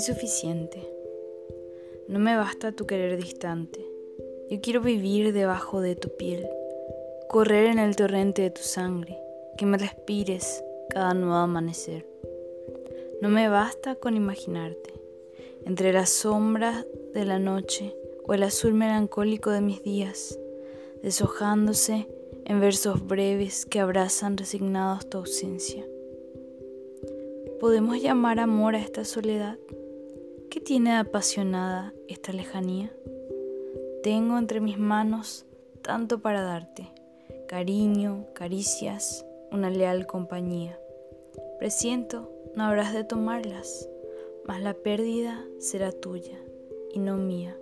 insuficiente. No me basta tu querer distante. Yo quiero vivir debajo de tu piel, correr en el torrente de tu sangre, que me respires cada nuevo amanecer. No me basta con imaginarte, entre las sombras de la noche o el azul melancólico de mis días, deshojándose en versos breves que abrazan resignados tu ausencia. ¿Podemos llamar amor a esta soledad? ¿Qué tiene de apasionada esta lejanía? Tengo entre mis manos tanto para darte, cariño, caricias, una leal compañía. Presiento no habrás de tomarlas, mas la pérdida será tuya y no mía.